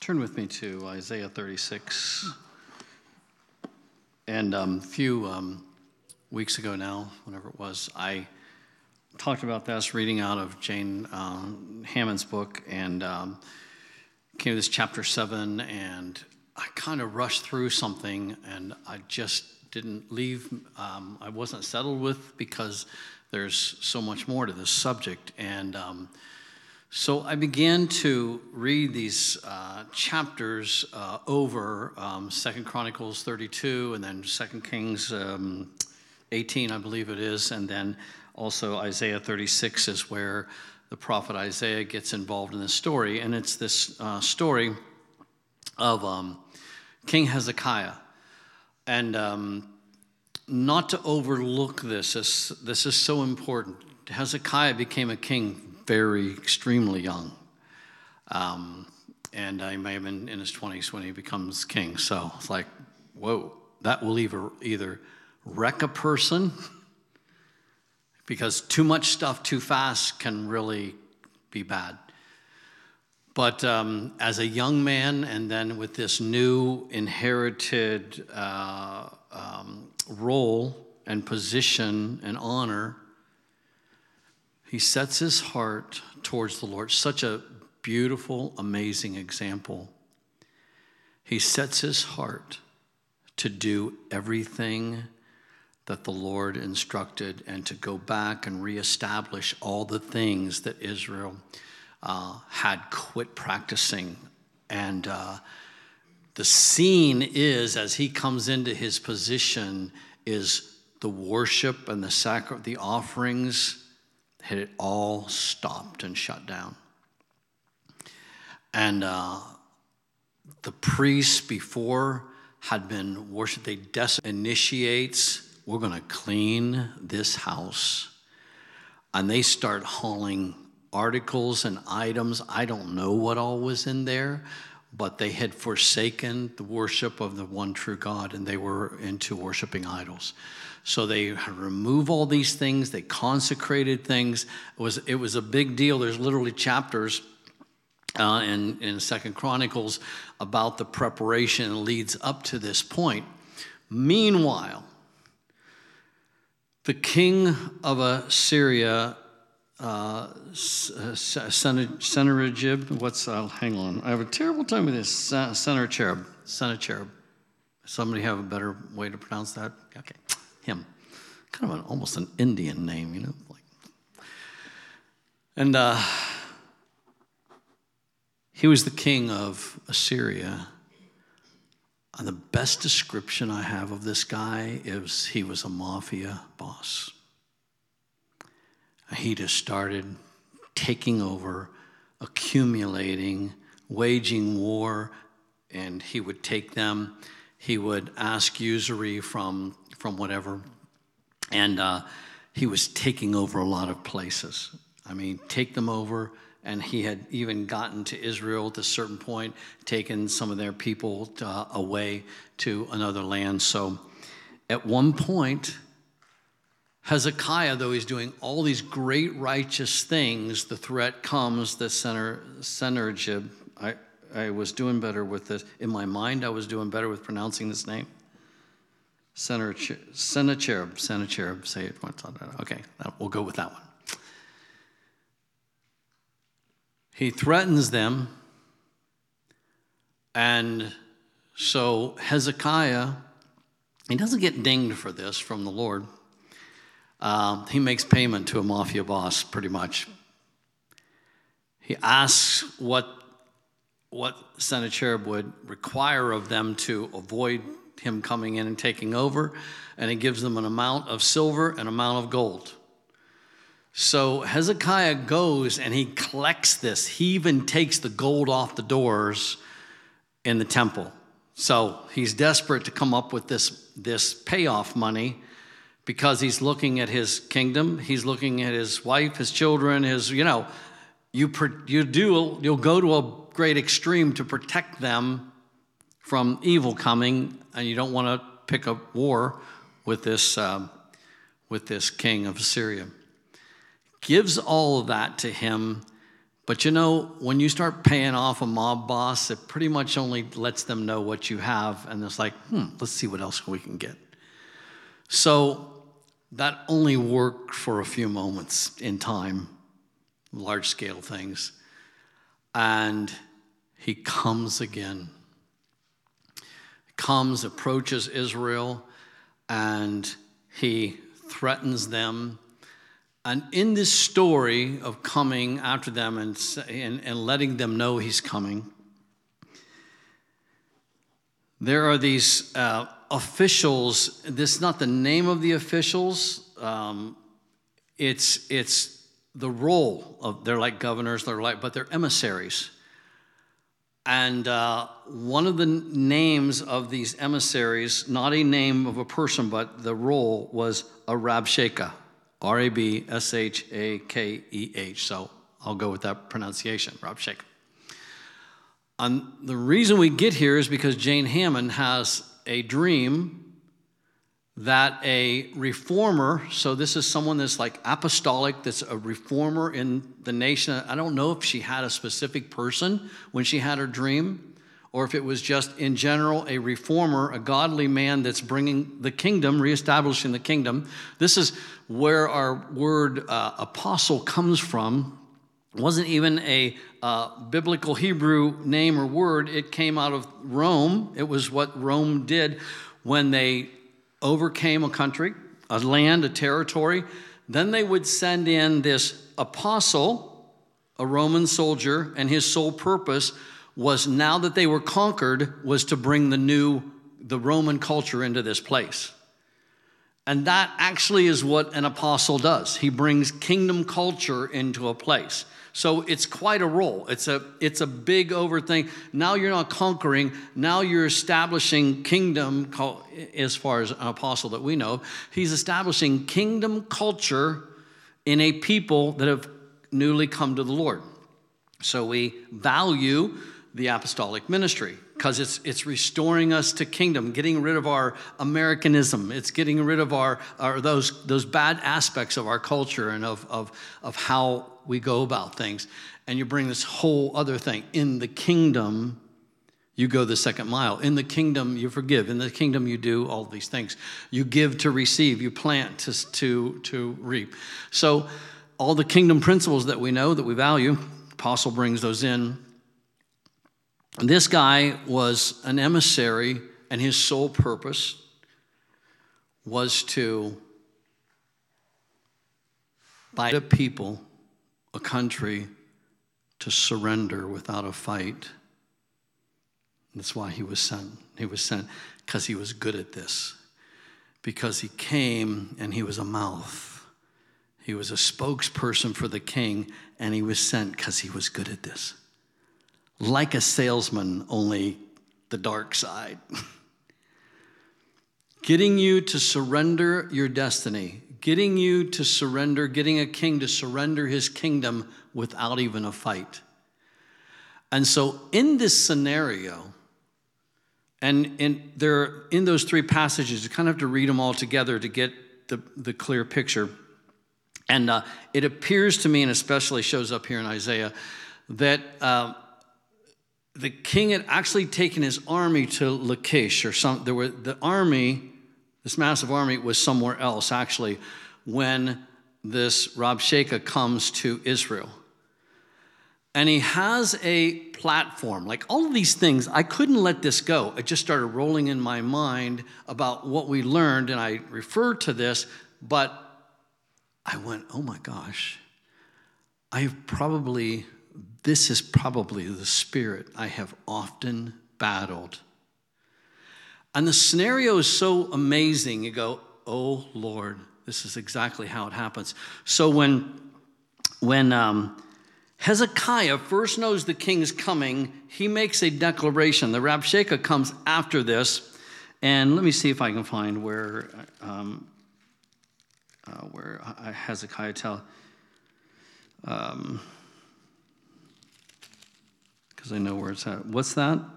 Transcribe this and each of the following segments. Turn with me to Isaiah 36. And a few weeks ago now, whenever it was, I talked about this reading out of Jane Hammond's book, and came to this chapter 7, and I kind of rushed through something, and I just didn't leave. I wasn't settled with, because there's so much more to this subject. And so I began to read these chapters over Second Chronicles 32, and then Second Kings 18, I believe it is, and then also Isaiah 36 is where the prophet Isaiah gets involved in this story. And it's this story of King Hezekiah. And not to overlook this is so important. Hezekiah became a king very extremely young, and he may have been in his 20s when he becomes king. So it's like, whoa, that will either wreck a person, because too much stuff too fast can really be bad. But as a young man, and then with this new inherited role and position and honor, he sets his heart towards the Lord. Such a beautiful, amazing example. He sets his heart to do everything that the Lord instructed, and to go back and reestablish all the things that Israel had quit practicing. And the scene is, as he comes into his position, is the worship and the offerings had it all stopped and shut down. And the priests before had been worshipped. They initiates, we're going to clean this house. And they start hauling articles and items. I don't know what all was in there, but they had forsaken the worship of the one true God, and they were into worshiping idols. So they remove all these things. They consecrated things. It was a big deal. There's literally chapters in Second Chronicles about the preparation that leads up to this point. Meanwhile, the king of Assyria, Sennacherib. Hang on. I have a terrible time with this. Sennacherib. Somebody have a better way to pronounce that? Okay. Him. Kind of almost an Indian name, you know? And he was the king of Assyria. And the best description I have of this guy is he was a mafia boss. He just started taking over, accumulating, waging war, and he would take them. He would ask usury from whatever, and he was taking over a lot of places. I mean, take them over, and he had even gotten to Israel at a certain point, taken some of their people away to another land. So at one point, Hezekiah, though he's doing all these great righteous things, the threat comes, the Sennacherib. I was doing better with this. In my mind, I was doing better with pronouncing this name. Sennacherib. Say it once. Okay, we'll go with that one. He threatens them. And so Hezekiah, he doesn't get dinged for this from the Lord. He makes payment to a mafia boss, pretty much. He asks what Sennacherib would require of them to avoid him coming in and taking over, and he gives them an amount of silver and an amount of gold. So Hezekiah goes and he collects this. He even takes the gold off the doors in the temple. So he's desperate to come up with this payoff money, because he's looking at his kingdom, he's looking at his wife, his children, you'll go to a great extreme to protect them from evil coming, and you don't want to pick up war with this king of Assyria. Gives all of that to him But you know, when you start paying off a mob boss, it pretty much only lets them know what you have, and it's like, let's see what else we can get. So that only worked for a few moments in time, large-scale things. And he comes again. Comes, approaches Israel, and he threatens them. And in this story of coming after them and letting them know he's coming, there are these officials. This is not the name of the officials. It's the role of, they're like governors, but they're emissaries. And one of the names of these emissaries, not a name of a person, but the role was a Rabshakeh. Rabshakeh. So I'll go with that pronunciation, Rabshakeh. And the reason we get here is because Jane Hammond has a dream that a reformer, so this is someone that's like apostolic, that's a reformer in the nation. I don't know if she had a specific person when she had her dream, or if it was just in general a reformer, a godly man that's bringing the kingdom, reestablishing the kingdom. This is where our word apostle comes from. It wasn't even a biblical Hebrew name or word. It came out of Rome. It was what Rome did when they overcame a country, a land, a territory. Then they would send in this apostle, a Roman soldier, and his sole purpose was, now that they were conquered, was to bring the Roman culture into this place. And that actually is what an apostle does. He brings kingdom culture into a place. So it's quite a role. It's a big over thing. Now you're not conquering. Now you're establishing kingdom, as far as an apostle that we know. He's establishing kingdom culture in a people that have newly come to the Lord. So we value the apostolic ministry, because it's restoring us to kingdom, getting rid of our Americanism. It's getting rid of those bad aspects of our culture and of how we go about things. And you bring this whole other thing. In the kingdom, you go the second mile. In the kingdom, you forgive. In the kingdom, you do all these things. You give to receive. You plant to reap. So all the kingdom principles that we know, that we value, apostle brings those in. This guy was an emissary, and his sole purpose was to buy a people, a country, to surrender without a fight. That's why he was sent. He was sent because he was good at this, because he came and he was a mouth. He was a spokesperson for the king, and he was sent because he was good at this. Like a salesman, only the dark side. Getting you to surrender your destiny, getting you to surrender, getting a king to surrender his kingdom without even a fight. And so in this scenario, and there in those three passages, you kind of have to read them all together to get the clear picture. And it appears to me, and especially shows up here in Isaiah, that the king had actually taken his army to Lachish, this massive army was somewhere else actually, when this Rabshakeh comes to Israel. And he has a platform, like all of these things, I couldn't let this go. It just started rolling in my mind about what we learned, and I referred to this, but I went, oh my gosh, this is probably the spirit I have often battled. And the scenario is so amazing. You go, oh, Lord, this is exactly how it happens. So when Hezekiah first knows the king's coming, he makes a declaration. The Rabshakeh comes after this. And let me see if I can find where Hezekiah tells... because I know where it's at. What's that? 19.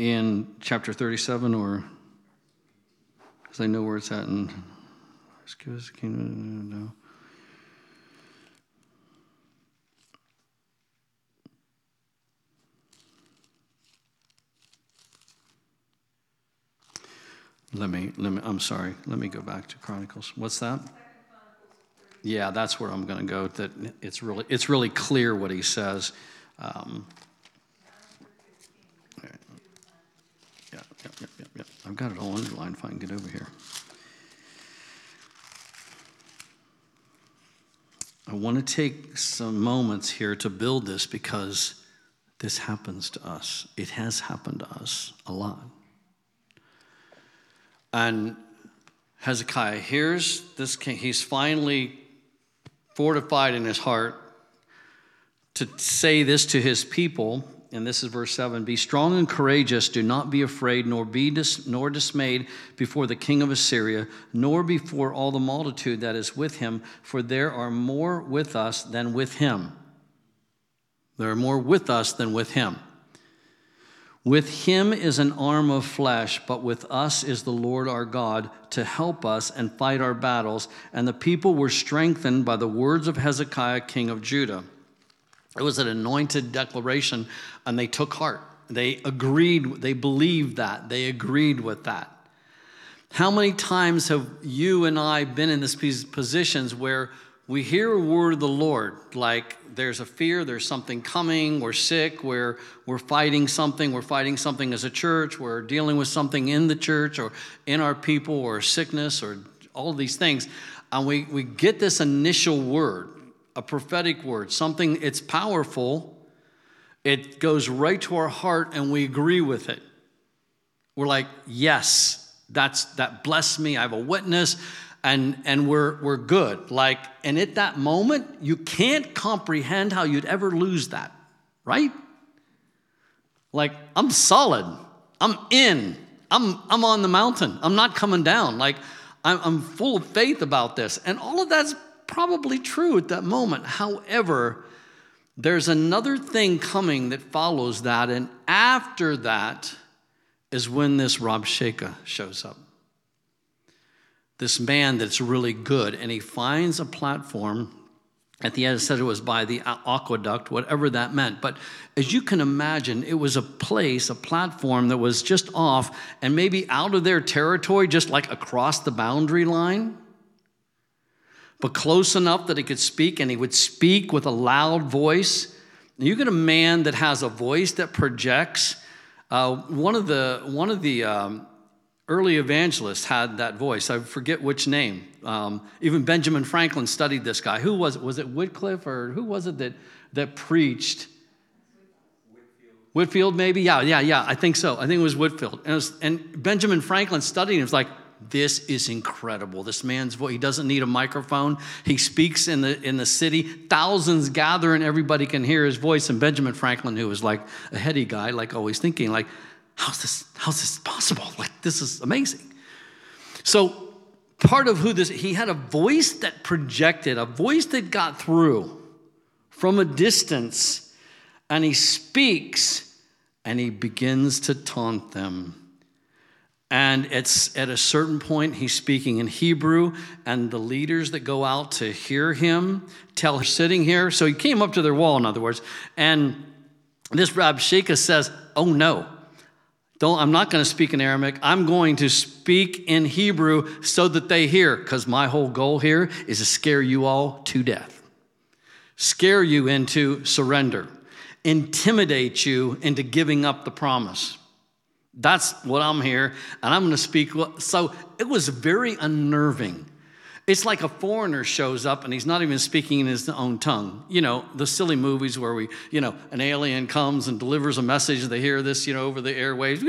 In chapter 37, or because I know where it's at in First give us the kingdom. No. Let me. I'm sorry. Let me go back to Chronicles. What's that? Yeah, that's where I'm going to go. That it's really clear what he says. Yeah. I've got it all underlined. If I can get over here, I want to take some moments here to build this because this happens to us. It has happened to us a lot. And Hezekiah hears this king. He's finally fortified in his heart to say this to his people. And this is verse 7. Be strong and courageous. Do not be afraid, nor dismayed before the king of Assyria, nor before all the multitude that is with him, for there are more with us than with him. There are more with us than with him. With him is an arm of flesh, but with us is the Lord our God to help us and fight our battles. And the people were strengthened by the words of Hezekiah, king of Judah. It was an anointed declaration, and they took heart. They agreed, they believed that, they agreed with that. How many times have you and I been in these positions where we hear a word of the Lord, like there's a fear, there's something coming, we're sick, we're fighting something as a church, we're dealing with something in the church or in our people or sickness or all these things, and we get this initial word, a prophetic word, something, it's powerful, it goes right to our heart and we agree with it. We're like, yes, that blessed me, I have a witness, and we're good. Like, and at that moment, you can't comprehend how you'd ever lose that, right? Like, I'm solid, I'm in, I'm on the mountain, I'm not coming down, like, I'm full of faith about this, and all of that's probably true at that moment. However, there's another thing coming that follows that, and after that is when this Rabshakeh shows up. This man that's really good, and he finds a platform. At the end, it said it was by the aqueduct, whatever that meant. But as you can imagine, it was a place, a platform that was just off and maybe out of their territory, just like across the boundary line, but close enough that he could speak, and he would speak with a loud voice. You get a man that has a voice that projects. One of the early evangelists had that voice. I forget which name. Even Benjamin Franklin studied this guy. Who was it? Was it Wycliffe, or who was it that preached? Whitefield, maybe. Yeah. I think so. I think it was Whitefield. And Benjamin Franklin studied, and it was like, this is incredible. This man's voice, he doesn't need a microphone. He speaks in the city. Thousands gather and everybody can hear his voice. And Benjamin Franklin, who was like a heady guy, like always thinking, like, how's this possible? Like, this is amazing. So part of he had a voice that projected, a voice that got through from a distance, and he speaks and he begins to taunt them. And it's at a certain point, he's speaking in Hebrew, and the leaders that go out to hear him tell him, sitting here. So he came up to their wall, in other words. And this Rabshakeh says, oh, no, I'm not going to speak in Aramaic. I'm going to speak in Hebrew so that they hear, because my whole goal here is to scare you all to death, scare you into surrender, intimidate you into giving up the promise. That's what I'm here, and I'm going to speak. So it was very unnerving. It's like a foreigner shows up, and he's not even speaking in his own tongue. You know, the silly movies where an alien comes and delivers a message, and they hear this, over the airwaves.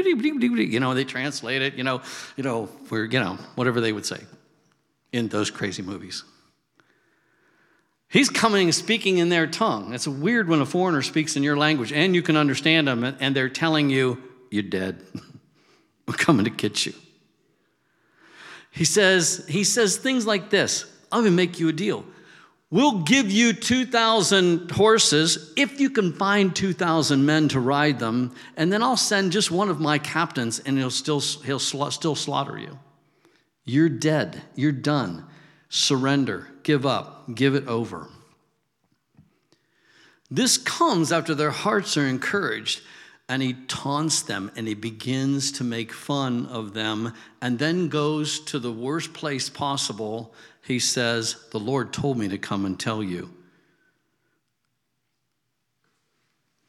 They translate it, whatever they would say in those crazy movies. He's coming and speaking in their tongue. It's weird when a foreigner speaks in your language, and you can understand them, and they're telling you, you're dead. We're coming to get you. He says things like this. I'm going to make you a deal. We'll give you 2,000 horses if you can find 2,000 men to ride them, and then I'll send just one of my captains, and he'll still slaughter you. You're dead. You're done. Surrender, give up, give it over. This comes after their hearts are encouraged, and he taunts them, and he begins to make fun of them, and then goes to the worst place possible. He says, "The Lord told me to come and tell you."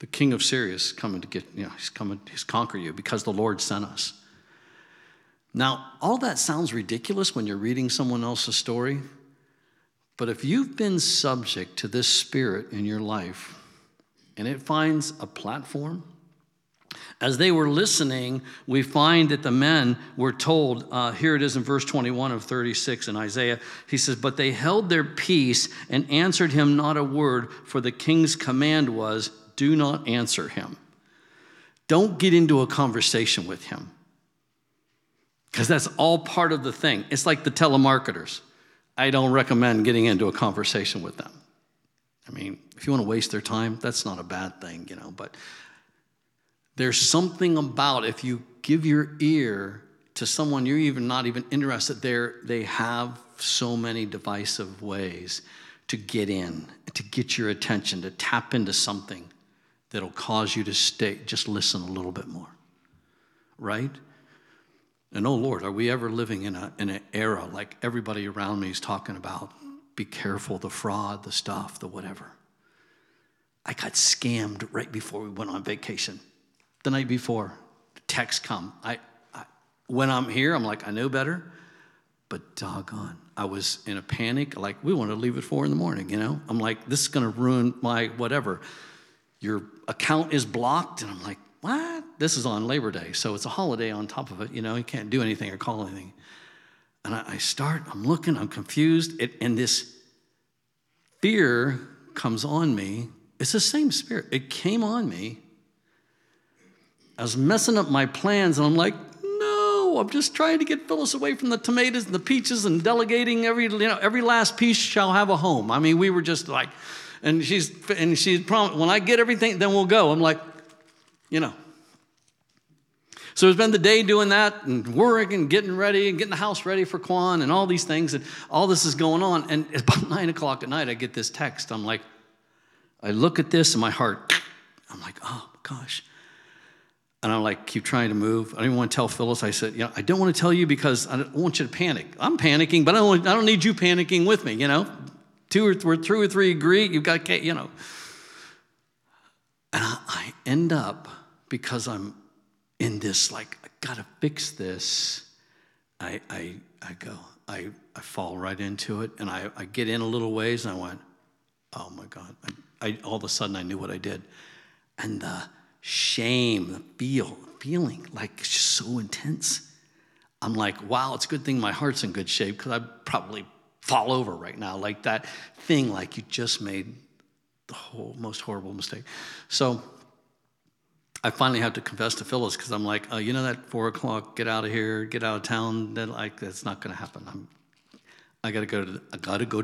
The king of Syria is coming to get, he's coming, he's conquer you because the Lord sent us. Now, all that sounds ridiculous when you're reading someone else's story, but if you've been subject to this spirit in your life, and it finds a platform, as they were listening, we find that the men were told, here it is in verse 21 of 36 in Isaiah, he says, "But they held their peace and answered him not a word, for the king's command was, do not answer him." Don't get into a conversation with him, because that's all part of the thing. It's like the telemarketers. I don't recommend getting into a conversation with them. I mean, if you want to waste their time, that's not a bad thing, but there's something about if you give your ear to someone you're even not even interested there, they have so many divisive ways to get in, to get your attention, to tap into something that'll cause you to stay, just listen a little bit more, right? And oh Lord, are we ever living in an era like everybody around me is talking about? Be careful, the fraud, the stuff, the whatever. I got scammed right before we went on vacation. The night before, the text come. I when I'm here, I'm like, I know better, but doggone. I was in a panic, like we want to leave at 4 a.m, I'm like, this is going to ruin my whatever. Your account is blocked, and I'm like, what? This is on Labor Day, so it's a holiday on top of it. You can't do anything or call anything. And I'm looking, I'm confused, and this fear comes on me. It's the same spirit. It came on me. I was messing up my plans, and I'm like, no, I'm just trying to get Phyllis away from the tomatoes and the peaches and delegating every last piece shall have a home. I mean, we were just like, and she's promised, when I get everything, then we'll go. I'm like, So we spent the day doing that and working and getting ready and getting the house ready for Quan and all these things, and all this is going on. And it's about 9:00 at night, I get this text. I'm like, I look at this and my heart, I'm like, oh gosh. And I'm like, keep trying to move. I don't even want to tell Phyllis. I said, I don't want to tell you because I don't want you to panic. I'm panicking, but I don't need you panicking with me, Two or three agree. You've got, And I end up, because I'm in this, like, I got to fix this. I fall right into it. And I get in a little ways and I went, oh my God. All of a sudden I knew what I did. And shame, the feeling, like it's just so intense. I'm like, wow, it's a good thing my heart's in good shape because I'd probably fall over right now, like that thing, like you just made the whole most horrible mistake. So I finally have to confess to Phyllis because I'm like, oh, that 4:00, get out of here, get out of town, then like that's not going to happen. I gotta go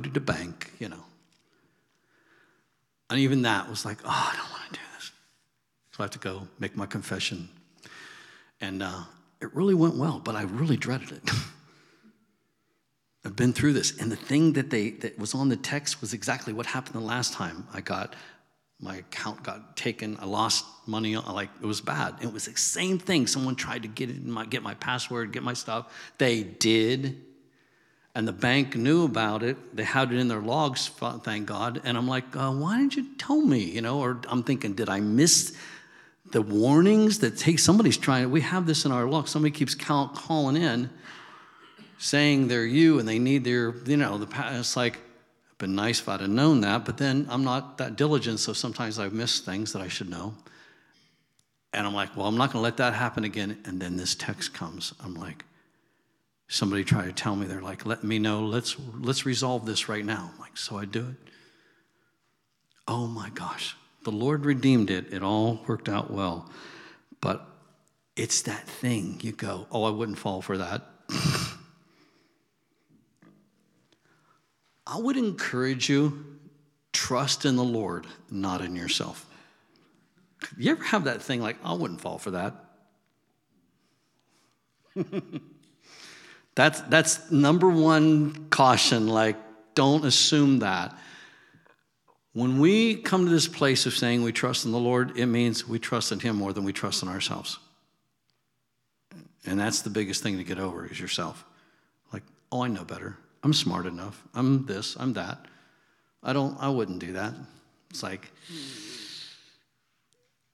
to the bank, And even that was like, oh, I don't want to do that. So I have to go make my confession. And it really went well, but I really dreaded it. I've been through this. And the thing that was on the text was exactly what happened the last time I got, my account got taken. I lost money. It was bad. It was the same thing. Someone tried to get my password, get my stuff. They did. And the bank knew about it. They had it in their logs, thank God. And I'm like, why didn't you tell me? Or I'm thinking, did I miss the warnings that somebody's trying? We have this in our luck. Somebody keeps calling in, saying they're you and they need their, it's like, it'd been nice if I'd have known that, but then I'm not that diligent, so sometimes I've missed things that I should know. And I'm like, well, I'm not going to let that happen again. And then this text comes. I'm like, somebody tried to tell me, they're like, let me know, let's resolve this right now. I'm like, so I do it. Oh my gosh. The Lord redeemed it. It all worked out well. But it's that thing you go, oh, I wouldn't fall for that. I would encourage you, trust in the Lord, not in yourself. You ever have that thing like, I wouldn't fall for that? That's number one caution, like don't assume that. When we come to this place of saying we trust in the Lord, it means we trust in him more than we trust in ourselves. And that's the biggest thing to get over is yourself. Like, oh, I know better. I'm smart enough. I'm this, I'm that. I wouldn't do that. It's like,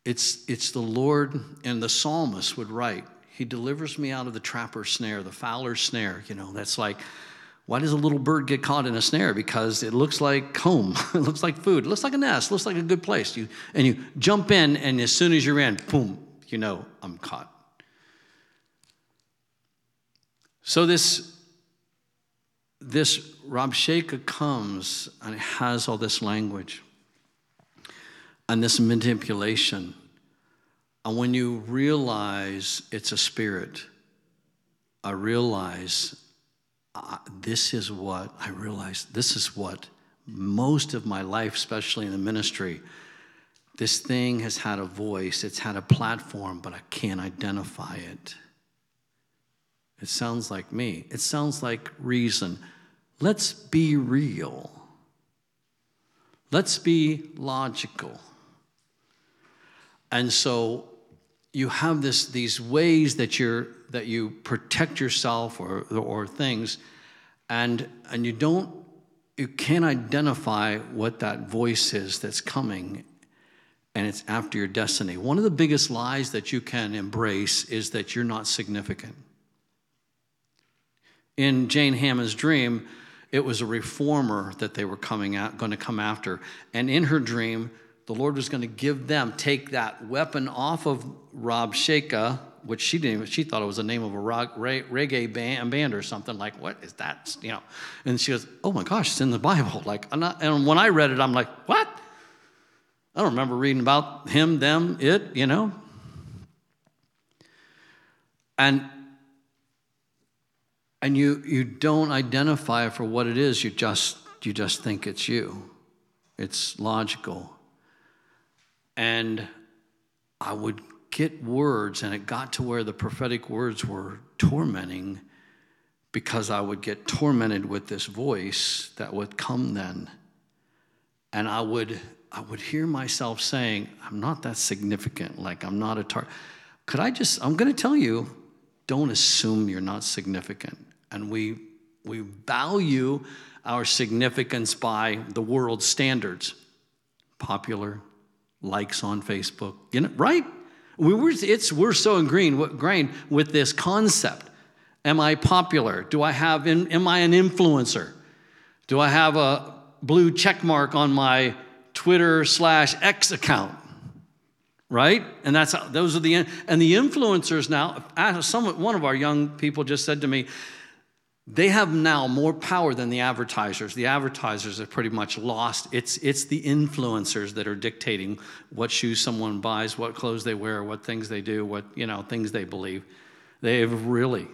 it's the Lord, and the psalmist would write, he delivers me out of the trapper's snare, the fowler's snare. You know, that's like, why does a little bird get caught in a snare? Because it looks like home. It looks like food. It looks like a nest. It looks like a good place. You jump in, and as soon as you're in, boom, you know, I'm caught. So this Rabshakeh comes, and it has all this language and this manipulation. And when you realize it's a spirit, I realize this is what most of my life, especially in the ministry, this thing has had a voice, it's had a platform, but I can't identify it. It sounds like me. It sounds like reason. Let's be real. Let's be logical. And so you have these ways that you protect yourself or things, and you can't identify what that voice is that's coming, and it's after your destiny. One of the biggest lies that you can embrace is that you're not significant. In Jane Hammond's dream, it was a reformer that they were going to come after, and in her dream, the Lord was going to give them, take that weapon off of Rabshakeh, which she thought it was the name of a reggae band or something, like, what is that? You know, and she goes, oh my gosh, it's in the Bible. Like, and when I read it, I'm like, what? I don't remember reading about him, them, it, you know. And you don't identify for what it is. You just think it's you. It's logical. And I would get words, and it got to where the prophetic words were tormenting, because I would get tormented with this voice that would come then. And I would hear myself saying, I'm not that significant, like I'm not a target. I'm gonna tell you, don't assume you're not significant. And we value our significance by the world's standards. Popular, likes on Facebook, you know, right? We're so ingrained with this concept. Am I popular? Am I an influencer? Do I have a blue check mark on my Twitter/X account? Right? And the influencers now. One of our young people just said to me, they have now more power than the advertisers. The advertisers are pretty much lost. It's the influencers that are dictating what shoes someone buys, what clothes they wear, what things they do, what, you know, things they believe. They've really.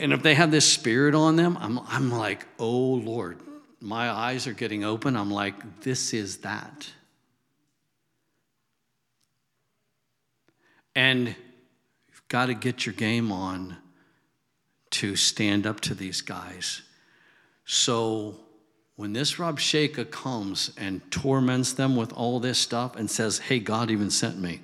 And if they have this spirit on them, I'm like, oh Lord, my eyes are getting open. I'm like, this is that. And you've got to get your game on to stand up to these guys. So when this Rabshakeh comes and torments them with all this stuff and says, hey, God even sent me.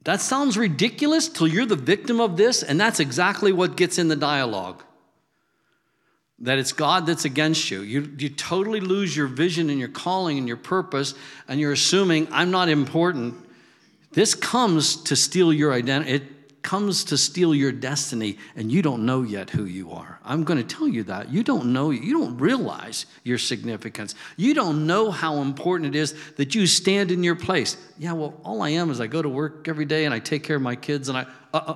That sounds ridiculous till you're the victim of this, and that's exactly what gets in the dialogue. That it's God that's against you. You totally lose your vision and your calling and your purpose, and you're assuming I'm not important. This comes to steal your identity. Comes to steal your destiny, and you don't know yet who you are. I'm going to tell you that. You don't know. You don't realize your significance. You don't know how important it is that you stand in your place. Yeah, well, all I am is I go to work every day, and I take care of my kids, and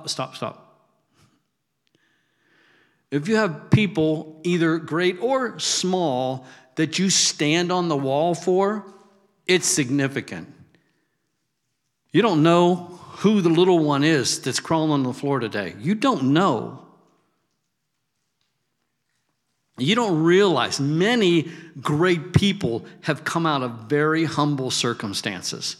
stop. If you have people, either great or small, that you stand on the wall for, it's significant. You don't know who the little one is that's crawling on the floor today. You don't know. You don't realize many great people have come out of very humble circumstances.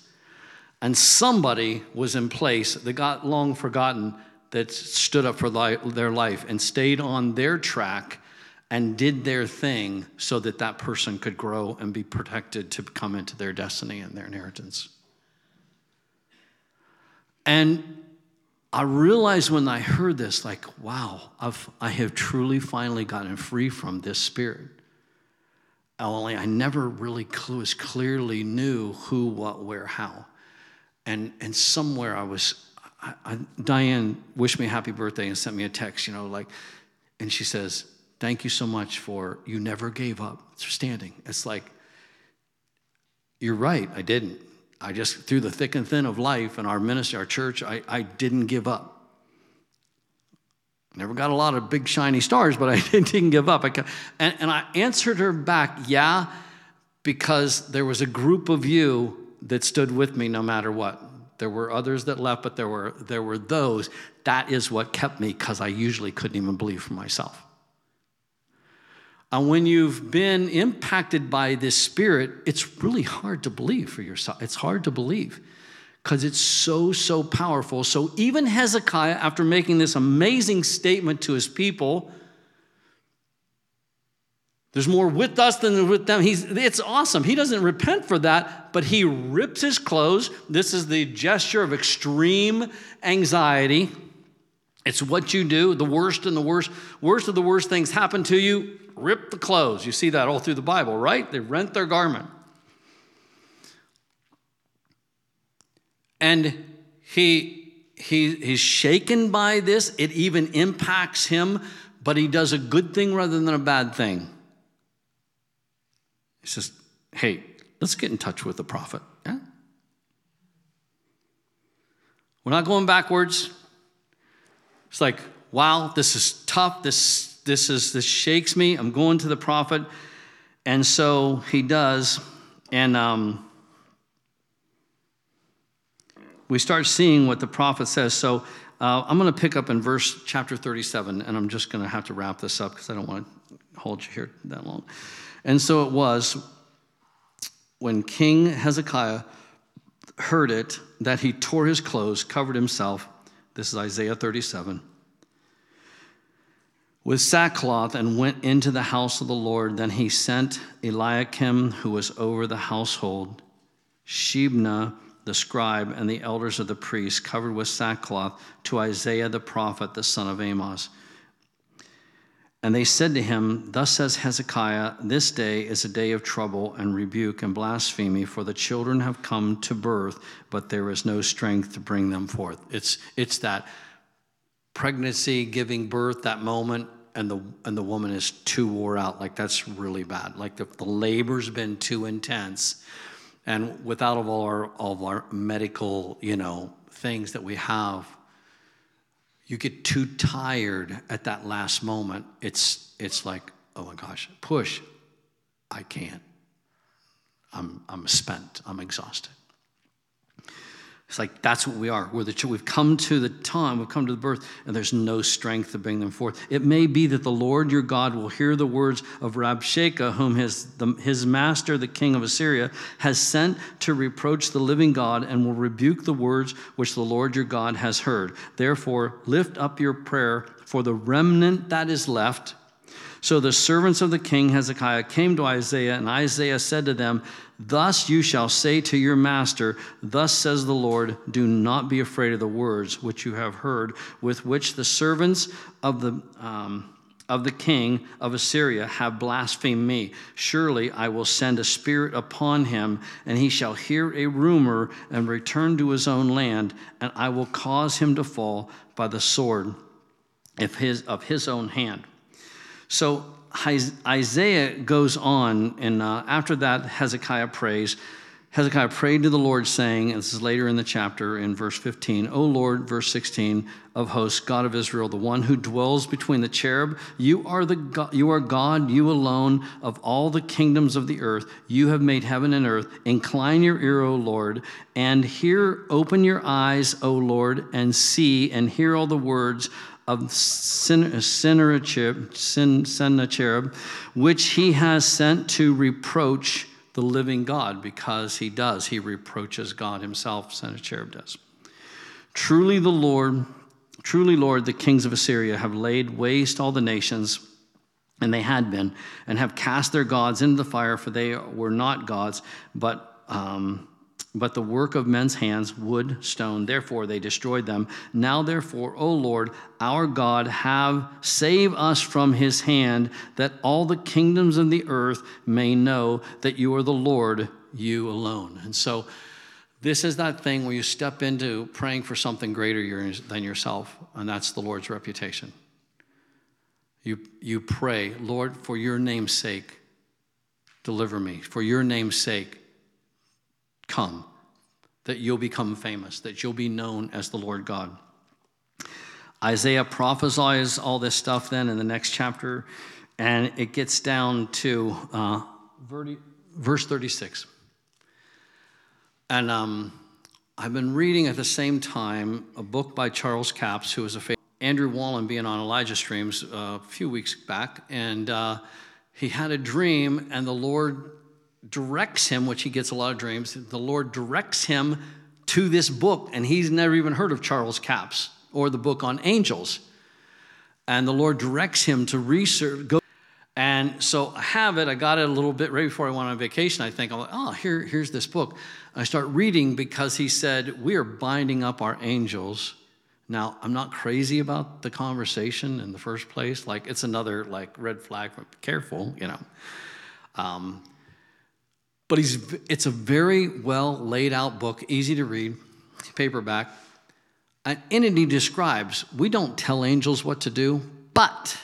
And somebody was in place that got long forgotten that stood up for their life and stayed on their track and did their thing so that that person could grow and be protected to come into their destiny and their inheritance. And I realized when I heard this, like, wow, I have truly finally gotten free from this spirit. Only I never really as clearly knew who, what, where, how. And somewhere I was, Diane wished me happy birthday and sent me a text, and she says, thank you so much for, you never gave up, for standing. It's like, you're right, I didn't. I just, through the thick and thin of life and our ministry, our church, I didn't give up. Never got a lot of big shiny stars, but I didn't give up. And I answered her back, yeah, because there was a group of you that stood with me no matter what. There were others that left, but there were those. That is what kept me, because I usually couldn't even believe for myself. And when you've been impacted by this spirit, it's really hard to believe for yourself. It's hard to believe because it's so powerful. So even Hezekiah, after making this amazing statement to his people, there's more with us than with them. It's awesome. He doesn't repent for that, but he rips his clothes. This is the gesture of extreme anxiety. It's what you do. The worst and the worst of the worst things happen to you. Rip the clothes. You see that all through the Bible, right? They rent their garment. And he's shaken by this. It even impacts him, but he does a good thing rather than a bad thing. He says, hey, let's get in touch with the prophet. Yeah? We're not going backwards. It's like, wow, this is tough. This shakes me. I'm going to the prophet. And so he does. And we start seeing what the prophet says. So I'm going to pick up in verse chapter 37, and I'm just going to have to wrap this up because I don't want to hold you here that long. And so it was when King Hezekiah heard it that he tore his clothes, covered himself. This is Isaiah 37. With sackcloth, and went into the house of the Lord. Then he sent Eliakim, who was over the household, Shebna, the scribe, and the elders of the priests, covered with sackcloth, to Isaiah the prophet, the son of Amos. And they said to him, thus says Hezekiah, this day is a day of trouble and rebuke and blasphemy, for the children have come to birth, but there is no strength to bring them forth. It's that pregnancy, giving birth, that moment, and the woman is too wore out. Like, that's really bad. Like, the labor's been too intense, and without all of our medical things that we have, you get too tired at that last moment. It's like, oh my gosh, push, I can't. I'm spent. I'm exhausted. It's like, that's what we are. We've come to the time, we've come to the birth, and there's no strength to bring them forth. It may be that the Lord your God will hear the words of Rabshakeh, whom his master, the king of Assyria, has sent to reproach the living God, and will rebuke the words which the Lord your God has heard. Therefore, lift up your prayer for the remnant that is left. So the servants of the king Hezekiah came to Isaiah, and Isaiah said to them, thus you shall say to your master, thus says the Lord, do not be afraid of the words which you have heard, with which the servants of the king of Assyria have blasphemed me. Surely I will send a spirit upon him, and he shall hear a rumor and return to his own land, and I will cause him to fall by the sword of his own hand. So Isaiah goes on, and after that, Hezekiah prays. Hezekiah prayed to the Lord, saying, and this is later in the chapter, in verse 15, O Lord, verse 16, of hosts, God of Israel, the one who dwells between the cherub, you are God, you alone, of all the kingdoms of the earth. You have made heaven and earth. Incline your ear, O Lord, and hear, open your eyes, O Lord, and see, and hear all the words of Sennacherib, which he has sent to reproach the living God, because he does. He reproaches God himself, Sennacherib does. Truly, Lord, the kings of Assyria have laid waste all the nations, and they had been, and have cast their gods into the fire, for they were not gods, but the work of men's hands, wood, stone. Therefore they destroyed them. Now therefore, O Lord, our God, save us from his hand, that all the kingdoms of the earth may know that you are the Lord, you alone. And so this is that thing where you step into praying for something greater than yourself, and that's the Lord's reputation. You pray, Lord, for your name's sake, deliver me. For your name's sake, come, that you'll become famous, that you'll be known as the Lord God. Isaiah prophesies all this stuff then in the next chapter, and it gets down to verse 36. And I've been reading at the same time a book by Charles Capps, who was a favorite, Andrew Wallen being on Elijah Streams a few weeks back, and he had a dream, and the Lord directs him, which he gets a lot of dreams. The Lord directs him to this book, and he's never even heard of Charles Capps or the book on angels. And the Lord directs him to research. And so I have it. I got it a little bit right before I went on vacation. I think, I'm like, oh, here's this book. I start reading because he said, we are binding up our angels. Now, I'm not crazy about the conversation in the first place. Like, it's another, like, red flag, but careful, you know. But it's a very well laid out book, easy to read, paperback. And in it he describes, we don't tell angels what to do, but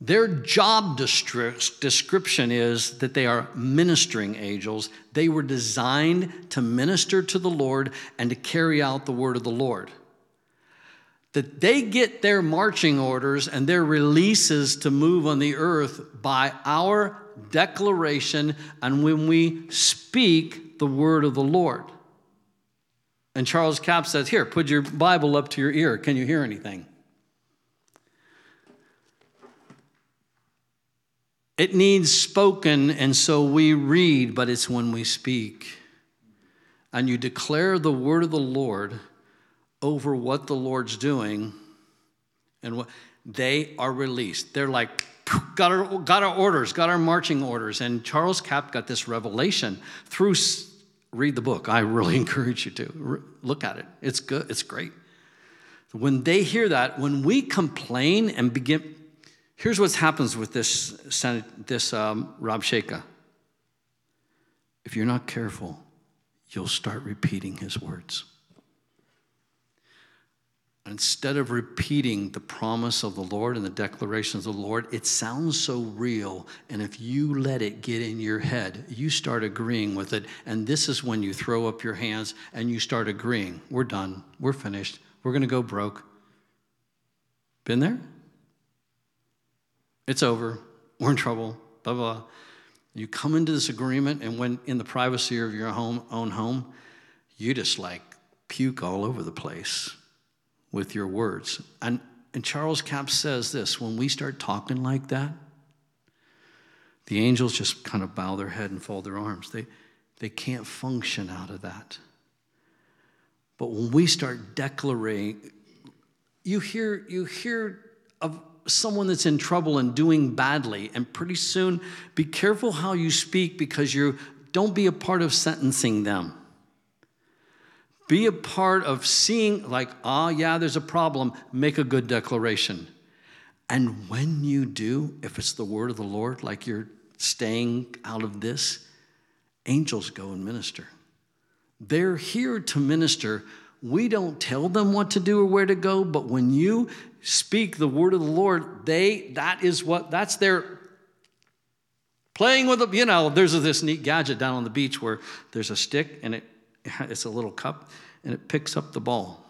their job description is that they are ministering angels. They were designed to minister to the Lord and to carry out the word of the Lord. That they get their marching orders and their releases to move on the earth by our declaration and when we speak the word of the Lord. And Charles Capps says, here, put your Bible up to your ear. Can you hear anything? It needs spoken, and so we read, but it's when we speak. And you declare the word of the Lord over what the Lord's doing, and what they are released. They're like, got our orders, got our marching orders. And Charles Capps got this revelation through, read the book. I really encourage you to look at it. It's good. It's great. When they hear that, when we complain and begin, here's what happens with this Rabshakeh. If you're not careful, you'll start repeating his words. Instead of repeating the promise of the Lord and the declarations of the Lord, it sounds so real. And if you let it get in your head, you start agreeing with it. And this is when you throw up your hands and you start agreeing. We're done. We're finished. We're going to go broke. Been there? It's over. We're in trouble. Blah, blah, blah. You come into this agreement, and when in the privacy of your own home, you just like puke all over the place with your words. And Charles Capps says this, when we start talking like that, the angels just kind of bow their head and fold their arms. They can't function out of that. But when we start declaring, you hear of someone that's in trouble and doing badly, and pretty soon, be careful how you speak, because don't be a part of sentencing them. Be a part of seeing, like, there's a problem. Make a good declaration. And when you do, if it's the word of the Lord, like you're staying out of this, angels go and minister. They're here to minister. We don't tell them what to do or where to go, but when you speak the word of the Lord, that's their playing with them. You know, there's this neat gadget down on the beach where there's a stick and it's a little cup, and it picks up the ball.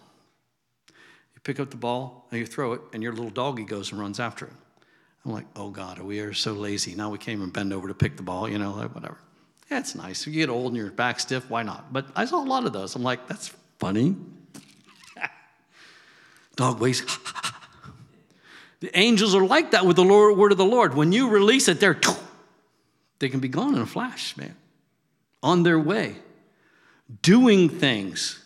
You pick up the ball, and you throw it, and your little doggy goes and runs after it. I'm like, oh, God, we are so lazy. Now we can't even bend over to pick the ball, you know, like whatever. Yeah, it's nice. You get old and your back's stiff, why not? But I saw a lot of those. I'm like, that's funny. Dog waste. The angels are like that with the word of the Lord. When you release it, they're They can be gone in a flash, man. On their way. Doing things.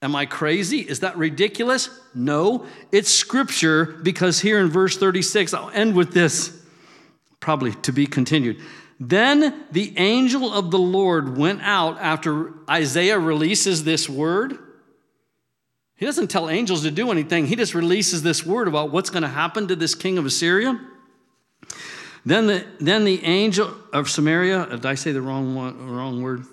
Am I crazy? Is that ridiculous? No. It's scripture, because here in verse 36, I'll end with this. Probably to be continued. Then the angel of the Lord went out after Isaiah releases this word. He doesn't tell angels to do anything. He just releases this word about what's going to happen to this king of Assyria. Then the angel of Samaria, did I say the wrong word?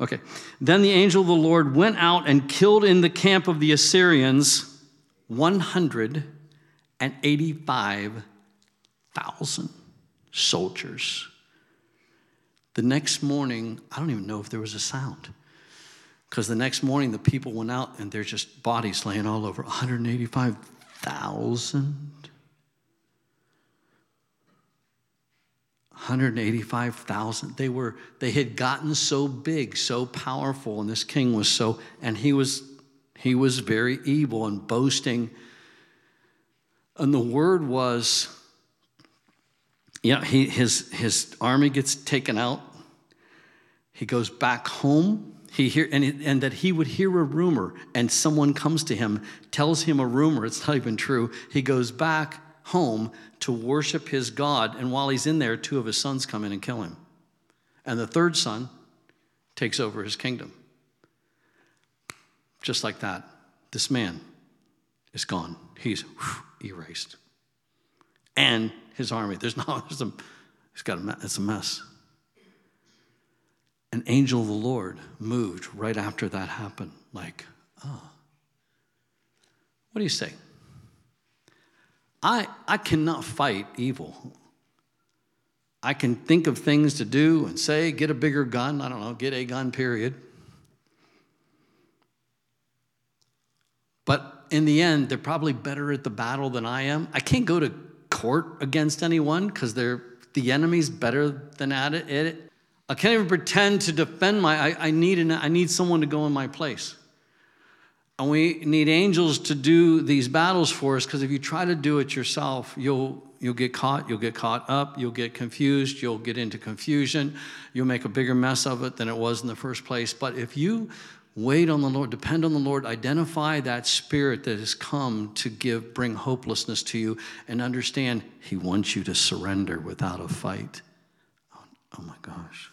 Okay. Then the angel of the Lord went out and killed in the camp of the Assyrians 185,000 soldiers. The next morning, I don't even know if there was a sound, because the next morning the people went out and there's just bodies laying all over, 185,000. 185,000. They had gotten so big, so powerful, and this king was so, and he was very evil and boasting. And the word was, yeah, his army gets taken out. He goes back home. And that he would hear a rumor, and someone comes to him, tells him a rumor. It's not even true. He goes back home to worship his God, and while he's in there, two of his sons come in and kill him. And the third son takes over his kingdom. Just like that, this man is gone. He's erased. And his army, it's a mess. An angel of the Lord moved right after that happened, like, what do you say? I cannot fight evil. I can think of things to do and say, get a bigger gun. I don't know, get a gun, period. But in the end, they're probably better at the battle than I am. I can't go to court against anyone because the enemy's better than at it. I can't even pretend to defend I need someone to go in my place. And we need angels to do these battles for us, because if you try to do it yourself, you'll get caught, you'll get caught up, you'll get confused, you'll get into confusion, you'll make a bigger mess of it than it was in the first place. But if you wait on the Lord, depend on the Lord, identify that spirit that has come to bring hopelessness to you, and understand he wants you to surrender without a fight. Oh my gosh.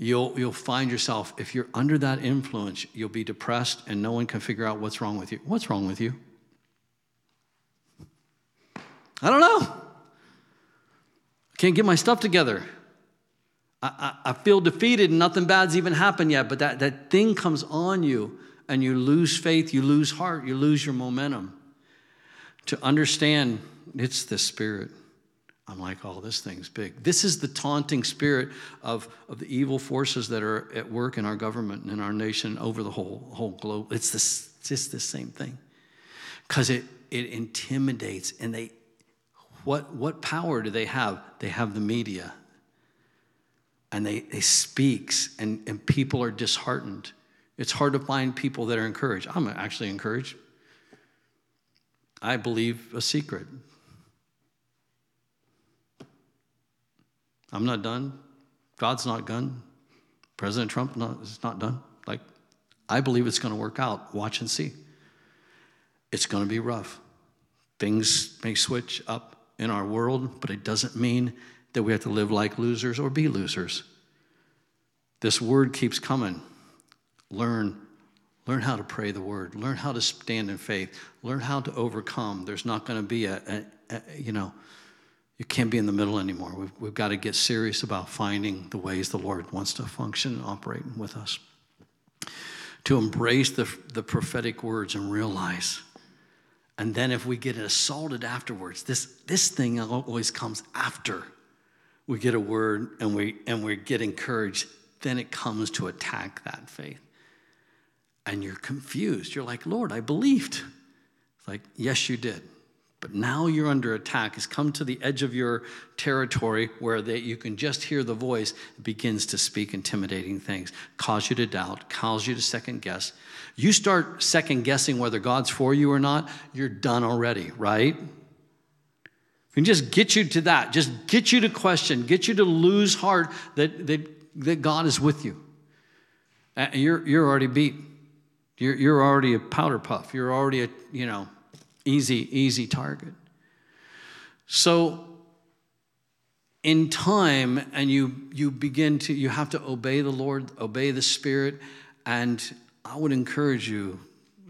You'll find yourself, if you're under that influence, you'll be depressed and no one can figure out what's wrong with you. What's wrong with you? I don't know. I can't get my stuff together. I feel defeated and nothing bad's even happened yet, but that thing comes on you and you lose faith, you lose heart, you lose your momentum. To understand it's the spirit. I'm like, oh, this thing's big. This is the taunting spirit of the evil forces that are at work in our government and in our nation over the whole globe. It's just the same thing. Because it intimidates, and they what power do they have? They have the media. And they speaks, and people are disheartened. It's hard to find people that are encouraged. I'm actually encouraged. I believe a secret. I'm not done. God's not done. President Trump is not done. Like, I believe it's going to work out. Watch and see. It's going to be rough. Things may switch up in our world, but it doesn't mean that we have to live like losers or be losers. This word keeps coming. Learn how to pray the word. Learn how to stand in faith. Learn how to overcome. There's not going to be you can't be in the middle anymore. We've got to get serious about finding the ways the Lord wants to function and operate with us. To embrace the prophetic words and realize. And then if we get assaulted afterwards, this thing always comes after we get a word and we get encouraged. Then it comes to attack that faith. And you're confused. You're like, Lord, I believed. It's like, yes, you did. But now you're under attack. It's come to the edge of your territory where you can just hear the voice. It begins to speak intimidating things, cause you to doubt, cause you to second guess. You start second guessing whether God's for you or not, you're done already, right? If can just get you to that, just get you to question, get you to lose heart that God is with you. And you're already beat. You're already a powder puff. You're already a, easy target. So in time, and you have to obey the Lord, obey the Spirit, and I would encourage you,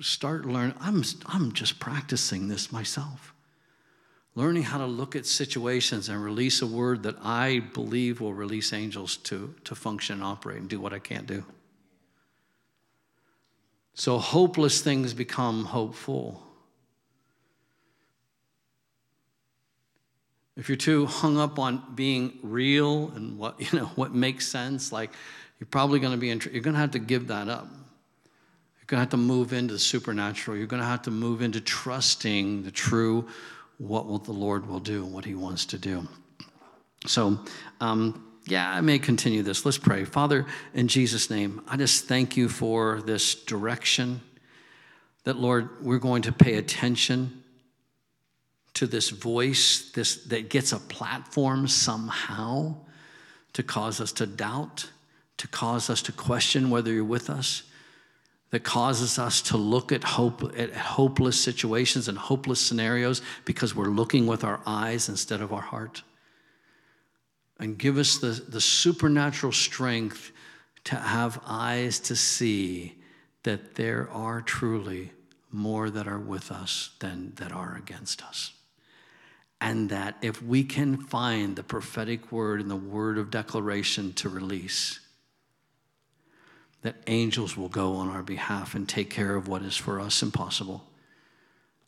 start learning. I'm just practicing this myself. Learning how to look at situations and release a word that I believe will release angels to function and operate and do what I can't do. So hopeless things become hopeful. If you're too hung up on being real and what makes sense, like you're probably going to be you're going to have to give that up. You're going to have to move into the supernatural. You're going to have to move into trusting the true, what the Lord will do, what He wants to do. So, I may continue this. Let's pray. Father, in Jesus' name, I just thank you for this direction that, Lord, we're going to pay attention to this voice that gets a platform somehow to cause us to doubt, to cause us to question whether you're with us, that causes us to look at hopeless situations and hopeless scenarios because we're looking with our eyes instead of our heart. And give us the supernatural strength to have eyes to see that there are truly more that are with us than that are against us. And that if we can find the prophetic word and the word of declaration to release, that angels will go on our behalf and take care of what is for us impossible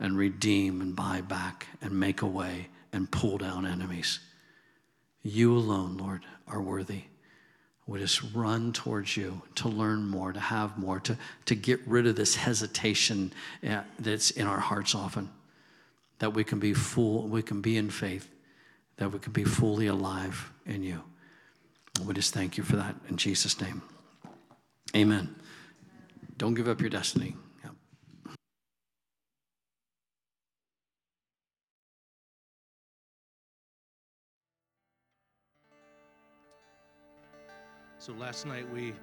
and redeem and buy back and make a way and pull down enemies. You alone, Lord, are worthy. We just run towards you to learn more, to have more, to get rid of this hesitation that's in our hearts often, that we can be in faith, that we can be fully alive in you. We just thank you for that in Jesus' name. Amen. Don't give up your destiny. So last night we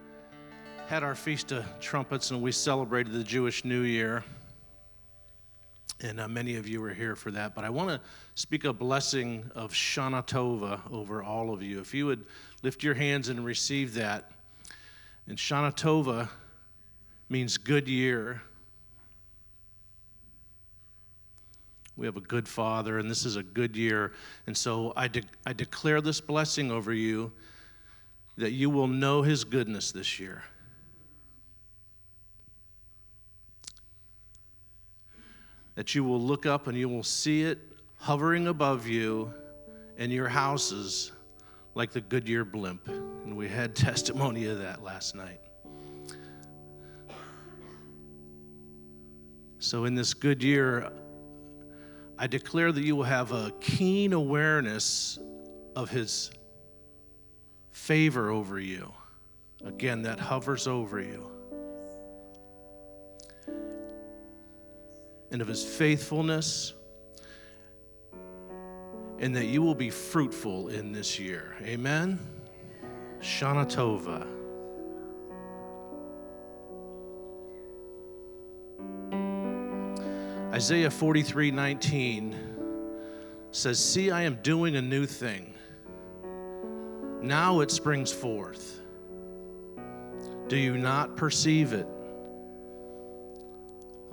had our Feast of Trumpets and we celebrated the Jewish New Year. And many of you were here for that. But I want to speak a blessing of Shana Tova over all of you. If you would lift your hands and receive that. And Shana Tova means good year. We have a good father, and this is a good year. And so I declare this blessing over you, that you will know his goodness this year. That you will look up and you will see it hovering above you in your houses like the Goodyear blimp. And we had testimony of that last night. So in this good year, I declare that you will have a keen awareness of his favor over you. Again, that hovers over you. And of his faithfulness, and that you will be fruitful in this year. Amen. Shana Tova. Isaiah 43:19 says, "See, I am doing a new thing. Now it springs forth. Do you not perceive it?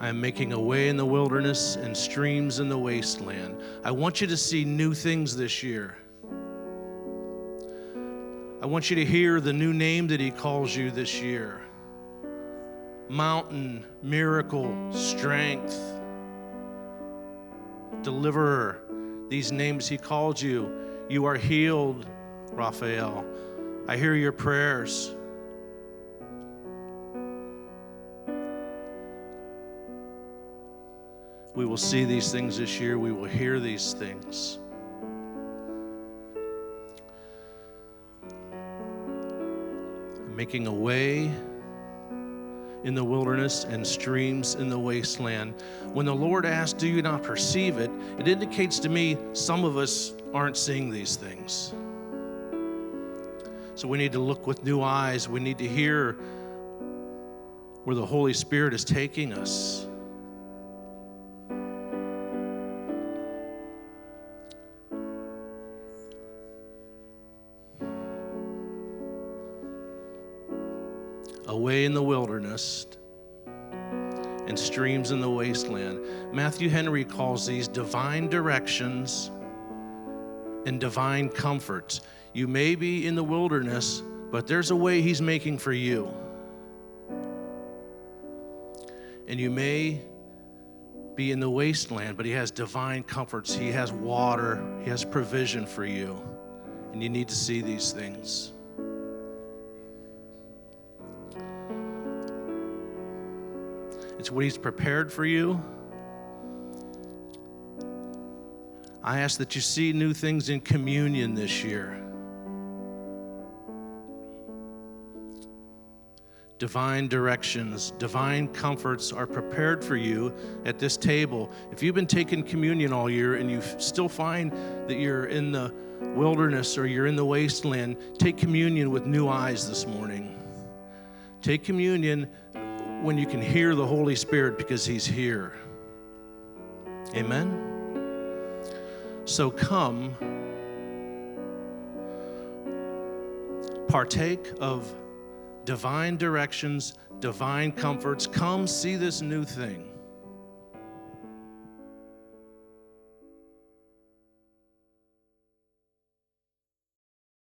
I am making a way in the wilderness and streams in the wasteland." I want you to see new things this year. I want you to hear the new name that he calls you this year. Mountain, miracle, strength, deliverer. These names he called you. You are healed, Raphael. I hear your prayers. We will see these things this year. We will hear these things. Making a way in the wilderness and streams in the wasteland. When the Lord asks, do you not perceive it? It indicates to me some of us aren't seeing these things. So we need to look with new eyes. We need to hear where the Holy Spirit is taking us. Away in the wilderness and streams in the wasteland. Matthew Henry calls these divine directions and divine comforts. You may be in the wilderness, but there's a way he's making for you. And you may be in the wasteland, but he has divine comforts. He has water. He has provision for you. And you need to see these things. It's what he's prepared for you. I ask that you see new things in communion this year. Divine directions, divine comforts are prepared for you at this table. If you've been taking communion all year and you still find that you're in the wilderness or you're in the wasteland, take communion with new eyes this morning. Take communion when you can hear the Holy Spirit, because he's here. Amen? So come, partake of divine directions, divine comforts. Come see this new thing.